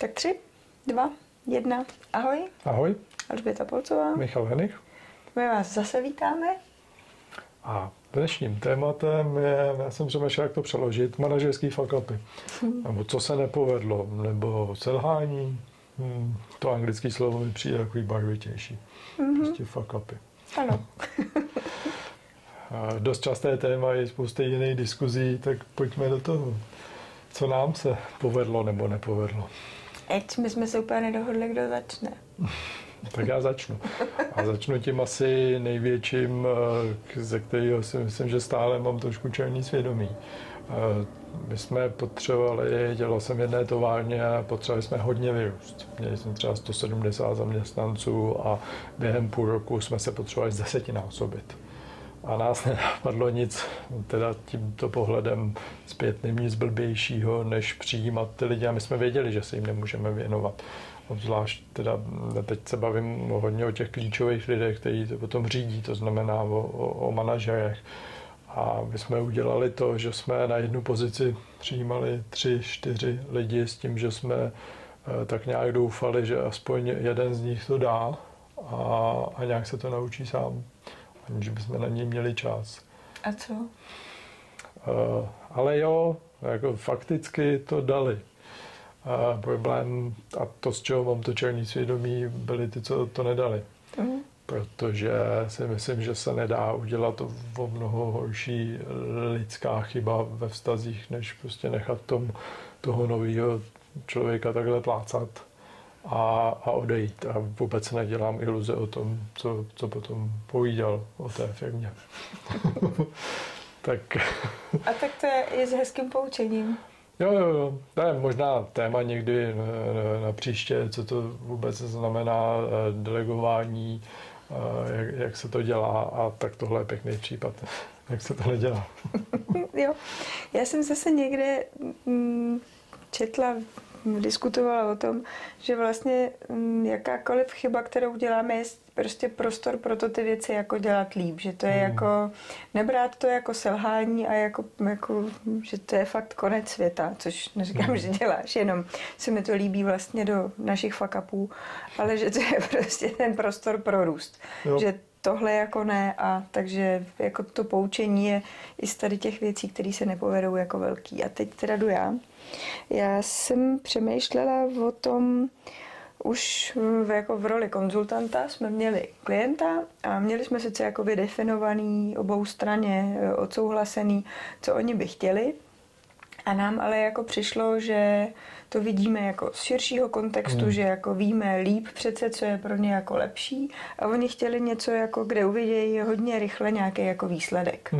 Tak 3, 2, 1, ahoj. Ahoj. Alžběta Polcová. Michal Hennich. My vás zase vítáme. A dnešním tématem je, já jsem přemýšlel, jak to přeložit, manažerský fuck-upy. Nebo co se nepovedlo, nebo selhání. To anglické slovo mi přijde takový barvitější. Prostě fuck-upy. Ano. Dost časté téma, je spousta jiných diskuzí, tak pojďme do toho. Co nám se povedlo nebo nepovedlo? My jsme se úplně nedohodli, kdo začne. Tak já začnu. A začnu tím asi největším, ze kterého si myslím, že stále mám trošku černý svědomí. My jsme potřebovali, dělal jsem jedné továrně a potřebovali jsme hodně vyrůst. Měli jsme třeba 170 zaměstnanců a během půl roku jsme se potřebovali zdesetinásobit. A nás nenapadlo nic, teda tímto pohledem zpětným, nic blbějšího, než přijímat ty lidi. A my jsme věděli, že se jim nemůžeme věnovat. Obzvlášť teda, teď se bavím hodně o těch klíčových lidech, kteří to potom řídí, to znamená o manažerech. A my jsme udělali to, že jsme na jednu pozici přijímali 3, 4 lidi s tím, že jsme tak nějak doufali, že aspoň jeden z nich to dá a nějak se to naučí sám, aniž bychom na něj měli čas. A co? Ale jo, jako fakticky to dali. Problém, a to, z čeho mám to černý svědomí, byli ty, co to nedali. Protože si myslím, že se nedá udělat o mnoho horší lidská chyba ve vztazích, než prostě nechat toho nového člověka takhle plácat a odejít. A vůbec nedělám iluze o tom, co potom povídal o té firmě. Tak. A tak to je s hezkým poučením. Jo, to je možná téma někdy na příště, co to vůbec znamená delegování, jak se to dělá, a tak tohle je pěkný případ, jak se tohle dělá. Jo, já jsem zase někde četla, diskutovala o tom, že vlastně jakákoliv chyba, kterou děláme, je prostě prostor pro to ty věci jako dělat líp, že to je jako nebrát to jako selhání a jako že to je fakt konec světa, což neříkám, že děláš, jenom se mi to líbí vlastně do našich fuck-upů, ale že to je prostě ten prostor pro růst, jo. Že tohle jako ne, a takže jako to poučení je i z tady těch věcí, které se nepovedou, jako velký. A teď teda jdu já. Já jsem přemýšlela o tom, už jako v roli konzultanta jsme měli klienta a měli jsme sice jako vydefinovaný oboustranně, odsouhlasený, co oni by chtěli. A nám ale jako přišlo, že to vidíme jako z širšího kontextu, že jako víme líp přece, co je pro ně jako lepší, a oni chtěli něco, jako kde uvidějí hodně rychle nějaký jako výsledek.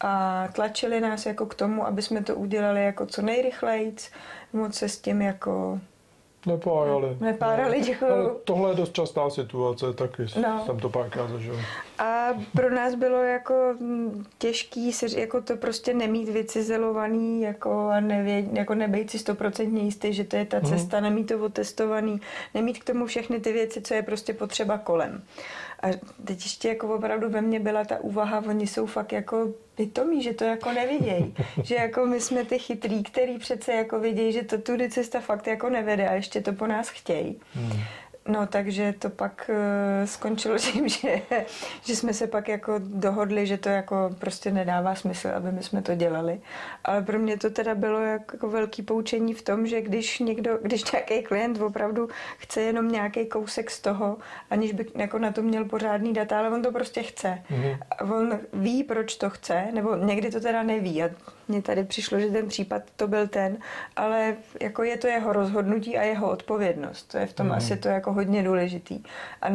A tlačili nás jako k tomu, aby jsme to udělali jako co nejrychlejc, moc se s tím jako nepárali, děkuju. Tohle je dost častá situace, taky jsem to párkrát zažil. A pro nás bylo jako těžký jako to prostě nemít vycizelovaný, jako a jako nebejt si 100% jistý, že to je ta cesta, nemít to otestovaný, nemít k tomu všechny ty věci, co je prostě potřeba kolem. A teď ještě jako opravdu ve mně byla ta úvaha, oni jsou fakt jako pitomí, že to jako nevidějí. Že jako my jsme ty chytrý, který přece jako vidějí, že to tudy cesta fakt jako nevede, a ještě to po nás chtějí. No, takže to pak skončilo tím, že jsme se pak jako dohodli, že to jako prostě nedává smysl, aby my jsme to dělali. Ale pro mě to teda bylo jako velký poučení v tom, že když nějaký klient opravdu chce jenom nějaký kousek z toho, aniž by jako na to měl pořádný data, ale on to prostě chce. On ví, proč to chce, nebo někdy to teda neví. A mně tady přišlo, že ten případ to byl ten, ale jako je to jeho rozhodnutí a jeho odpovědnost. To je v tom asi to jako hodně důležitý. A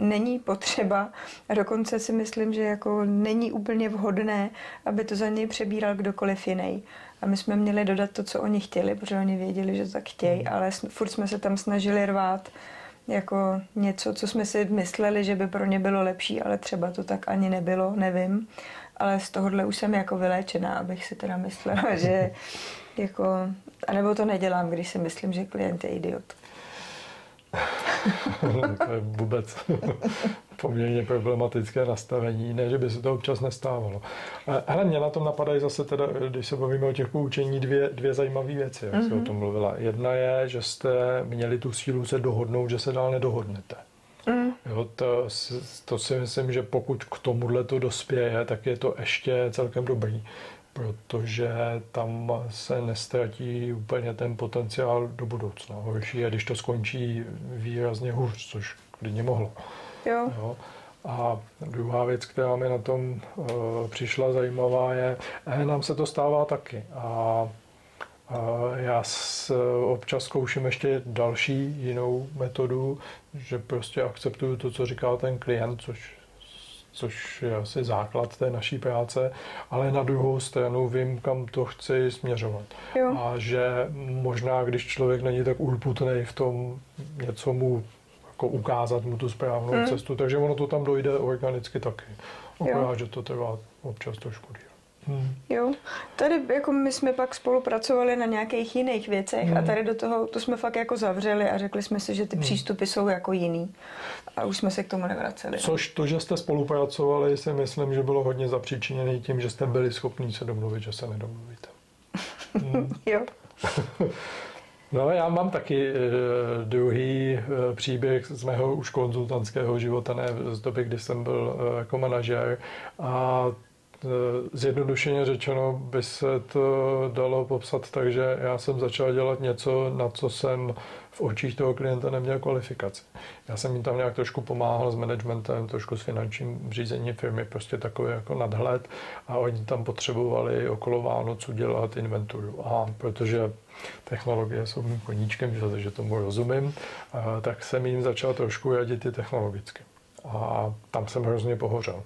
není potřeba, a dokonce si myslím, že jako není úplně vhodné, aby to za něj přebíral kdokoliv jiný. A my jsme měli dodat to, co oni chtěli, protože oni věděli, že to tak chtějí, ale furt jsme se tam snažili rvát jako něco, co jsme si mysleli, že by pro ně bylo lepší, ale třeba to tak ani nebylo, nevím. Ale z tohohle už jsem jako vyléčená, abych si teda myslela, že jako, anebo to nedělám, když si myslím, že klient je idiot. To je vůbec poměrně problematické nastavení, ne, že by se to občas nestávalo. Ale mě na tom napadají zase teda, když se bavíme o těch poučení, dvě zajímavé věci, jak jste o tom mluvila. Jedna je, že jste měli tu sílu se dohodnout, že se dál nedohodnete. Jo, to si myslím, že pokud k tomuhle to dospěje, tak je to ještě celkem dobrý, protože tam se nestratí úplně ten potenciál do budoucna. Horší je, když to skončí výrazně hůř, což klidně mohlo. Jo. Jo. A druhá věc, která mi na tom přišla zajímavá, je, nám se to stává taky. Já občas zkouším ještě další jinou metodu, že prostě akceptuju to, co říká ten klient, což je asi základ té naší práce, ale na druhou stranu vím, kam to chci směřovat. Jo. A že možná, když člověk není tak urputnej v tom něco mu jako ukázat mu tu správnou cestu, takže ono to tam dojde organicky taky. Akorát, že to trvá občas trošku díl. Jo, tady jako my jsme pak spolupracovali na nějakých jiných věcech a tady do toho, to jsme fakt jako zavřeli a řekli jsme si, že ty přístupy jsou jako jiný a už jsme se k tomu nevraceli. Což to, že jste spolupracovali, si myslím, že bylo hodně zapříčiněné tím, že jste byli schopní se domluvit, že se nedomluvíte. Jo. No, já mám taky druhý příběh z mého už konzultantského života, ne z doby, kdy jsem byl jako manažer, a zjednodušeně řečeno by se to dalo popsat tak, že já jsem začal dělat něco, na co jsem v očích toho klienta neměl kvalifikaci. Já jsem jim tam nějak trošku pomáhal s managementem, trošku s finančním řízením firmy, prostě takový jako nadhled, a oni tam potřebovali okolo Vánoc udělat inventuru. A protože technologie jsou mým koníčkem, že tomu rozumím, tak jsem jim začal trošku radit i technologicky. A tam jsem hrozně pohořel.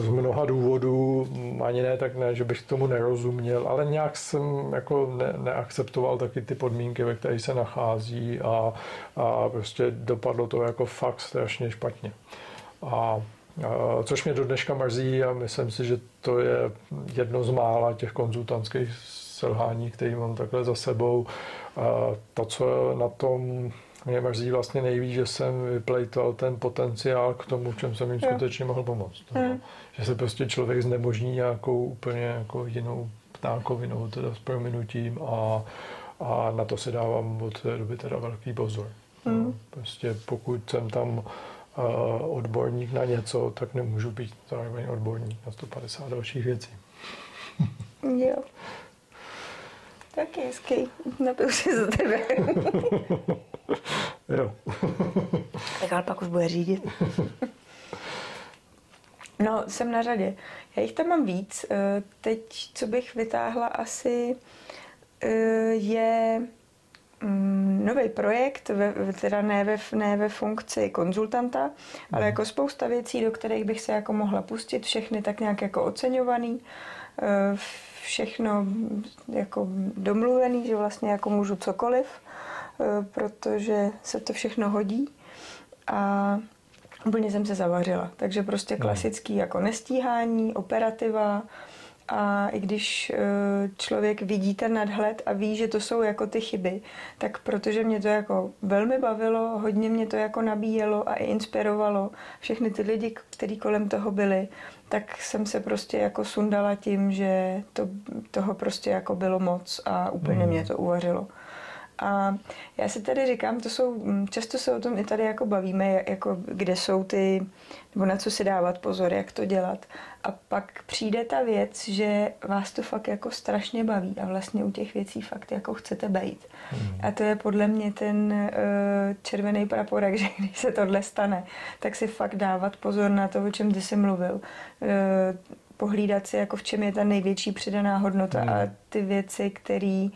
Z mnoha důvodů, ani ne tak ne, že bych tomu nerozuměl, ale nějak jsem jako neakceptoval taky ty podmínky, ve kterých se nachází, a prostě dopadlo to jako fakt strašně špatně. Což mě do dneška mrzí a myslím si, že to je jedno z mála těch konzultantských selhání, které mám takhle za sebou. To, co na tom mě mrzí vlastně nejvíc, že jsem vyplejtal ten potenciál k tomu, v čem jsem jim skutečně mohl pomoct. No. Že se prostě člověk znemožní nějakou úplně jako jinou ptákovinou, teda s prominutím, a na to si dávám od té doby teda velký pozor. No. Prostě pokud jsem tam odborník na něco, tak nemůžu být zároveň odborník na 150 dalších věcí. Jo. Tak je hezký. Napiju si za tebe. Jo. Tak ale pak už bude řídit. No, jsem na řadě. Já jich tam mám víc. Teď, co bych vytáhla asi, je nový projekt, teda ne ve funkci konzultanta, ale jako spousta věcí, do kterých bych se jako mohla pustit, všechny tak nějak jako oceňovaný. Všechno jako domluvený, že vlastně jako můžu cokoliv, protože se to všechno hodí, a úplně jsem se zavařila. Takže prostě klasický jako nestíhání, operativa, a i když člověk vidí ten nadhled a ví, že to jsou jako ty chyby, tak protože mě to jako velmi bavilo, hodně mě to jako nabíjelo a i inspirovalo všechny ty lidi, kteří kolem toho byli, tak jsem se prostě jako sundala tím, že toho prostě jako bylo moc a úplně mě to uvařilo. A já si tady říkám, často se o tom i tady jako bavíme, jako kde jsou ty, nebo na co si dávat pozor, jak to dělat. A pak přijde ta věc, že vás to fakt jako strašně baví a vlastně u těch věcí fakt jako chcete bejt. A to je podle mě ten červený praporek, že když se tohle stane, tak si fakt dávat pozor na to, o čem ty jsi mluvil. Pohlídat si, jako v čem je ta největší přidaná hodnota a ty věci, které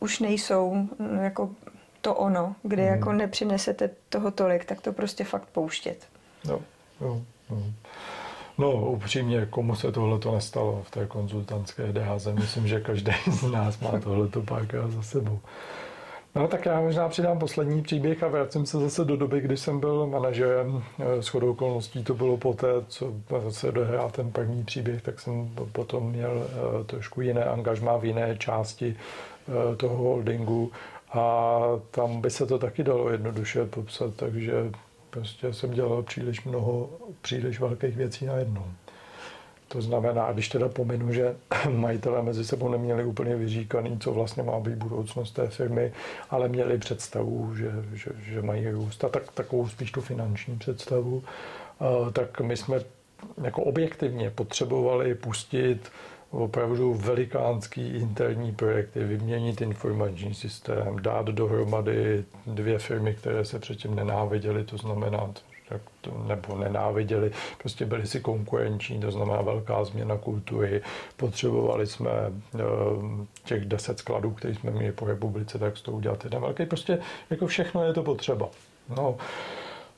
už nejsou jako to ono, kde jako nepřinesete toho tolik, tak to prostě fakt pouštět. No, upřímně, komu se tohleto nestalo v té konzultantské DHZ? Myslím, že každý z nás má tohleto párkrát za sebou. No, tak já možná přidám poslední příběh a vracím se zase do doby, kdy jsem byl manažerem. Shodou okolností to bylo poté, co se dohrál ten první příběh, tak jsem potom měl trošku jiné angažmá v jiné části toho holdingu, A tam by se to taky dalo jednoduše popsat, takže prostě jsem dělal příliš velkých věcí najednou. To znamená, když teda pominu, že majitelé mezi sebou neměli úplně vyříkaný, co vlastně má být budoucnost té firmy, ale měli představu, že mají růst, a takovou spíš tu finanční představu, tak my jsme jako objektivně potřebovali pustit opravdu velikánský interní projekty, vyměnit informační systém, dát dohromady dvě firmy, které se předtím nenáviděly, to znamená, nebo nenáviděli, prostě byli si konkurenční, to znamená velká změna kultury. Potřebovali jsme těch 10 skladů, které jsme měli po republice, tak s to udělat jeden velký. Prostě jako všechno je to potřeba. No.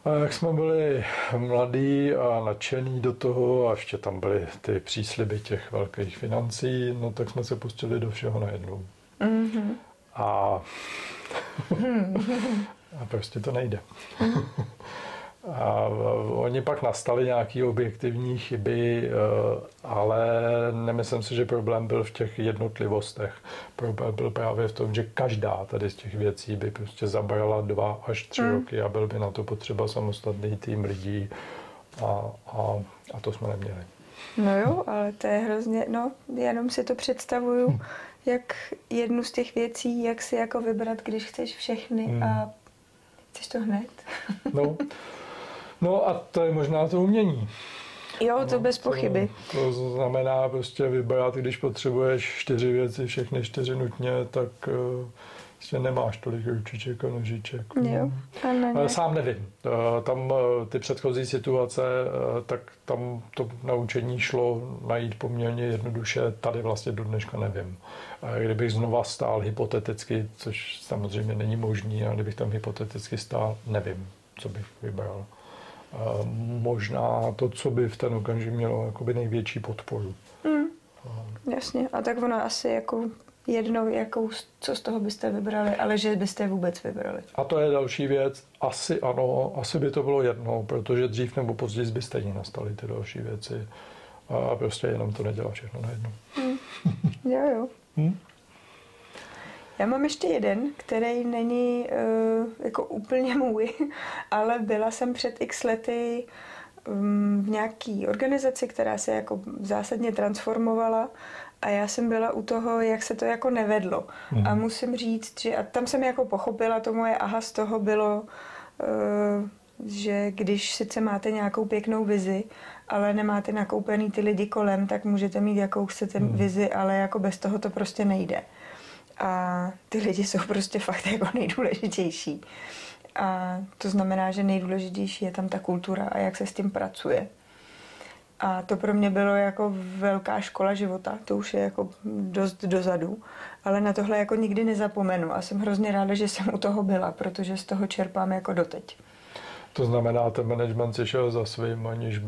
A jak jsme byli mladí a nadšení do toho a ještě tam byly ty přísliby těch velkých financí, no tak jsme se pustili do všeho najednou. Mm-hmm. A prostě to nejde. A oni pak nastali nějaké objektivní chyby, ale nemyslím si, že problém byl v těch jednotlivostech. Problém byl právě v tom, že každá tady z těch věcí by prostě zabrala 2 až 3 roky a byl by na to potřeba samostatný tým lidí a to jsme neměli. No jo, ale to je hrozně, no jenom si to představuju, jak jednu z těch věcí, jak si jako vybrat, když chceš všechny a chceš to hned. No a to je možná to umění. Jo, to bez pochyby. To znamená prostě vybrat, když potřebuješ 4 věci, všechny 4 nutně, tak prostě nemáš tolik ručiček a nožiček. Jo, ale sám nevím. Tam ty předchozí situace, tak tam to naučení šlo najít poměrně jednoduše, tady vlastně do dneška nevím. A kdybych znova stál hypoteticky, což samozřejmě není možný, a kdybych tam hypoteticky stál, nevím, co bych vybral. Možná to, co by v ten okamžik mělo jakoby největší podporu. Jasně, a tak ono asi jako jednou, jakou, co z toho byste vybrali, ale že byste je vůbec vybrali. A to je další věc. Asi ano, asi by to bylo jedno, protože dřív nebo později by stejně nastaly ty další věci. A prostě jenom to nedělá všechno najednou. Jo. Já mám ještě jeden, který není jako úplně můj, ale byla jsem před x lety v nějaký organizaci, která se jako zásadně transformovala a já jsem byla u toho, jak se to jako nevedlo. A musím říct, že a tam jsem jako pochopila, to moje aha z toho bylo, že když sice máte nějakou pěknou vizi, ale nemáte nakoupený ty lidi kolem, tak můžete mít jakou chcete vizi, ale jako bez toho to prostě nejde. A ty lidi jsou prostě fakt jako nejdůležitější. A to znamená, že nejdůležitější je tam ta kultura a jak se s tím pracuje. A to pro mě bylo jako velká škola života, to už je jako dost dozadu, ale na tohle jako nikdy nezapomenu a jsem hrozně ráda, že jsem u toho byla, protože z toho čerpám jako doteď. To znamená, ten management si šel za svým, aniž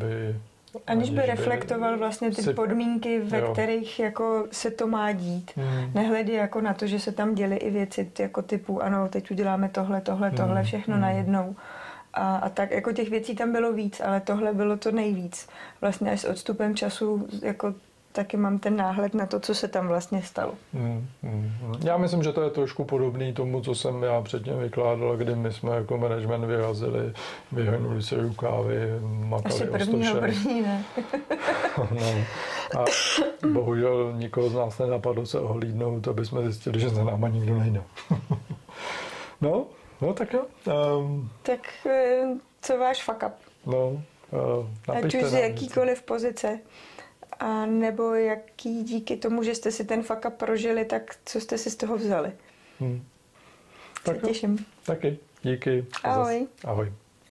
by reflektoval vlastně ty podmínky, ve kterých jako se to má dít. Nehledě jako na to, že se tam děly i věci jako typu, ano, teď uděláme tohle, všechno najednou. A tak jako těch věcí tam bylo víc, ale tohle bylo to nejvíc. Vlastně až s odstupem času jako taky mám ten náhled na to, co se tam vlastně stalo. Já myslím, že to je trošku podobný tomu, co jsem já předtím vykládal, kdy my jsme jako management vyrazili, vyhrnuli se rukávy, makali asi první, ne? No. A bohužel nikoho z nás nenapadlo se ohlídnout, aby jsme zjistili, že za náma nikdo nejde. No, tak jo. Tak co váš fuck up? Ať už z jakýkoliv pozice. A nebo jaký díky tomu, že jste si ten fuck up prožili, tak co jste si z toho vzali? Tak se těším. Taky. Díky. Ahoj. Ahoj.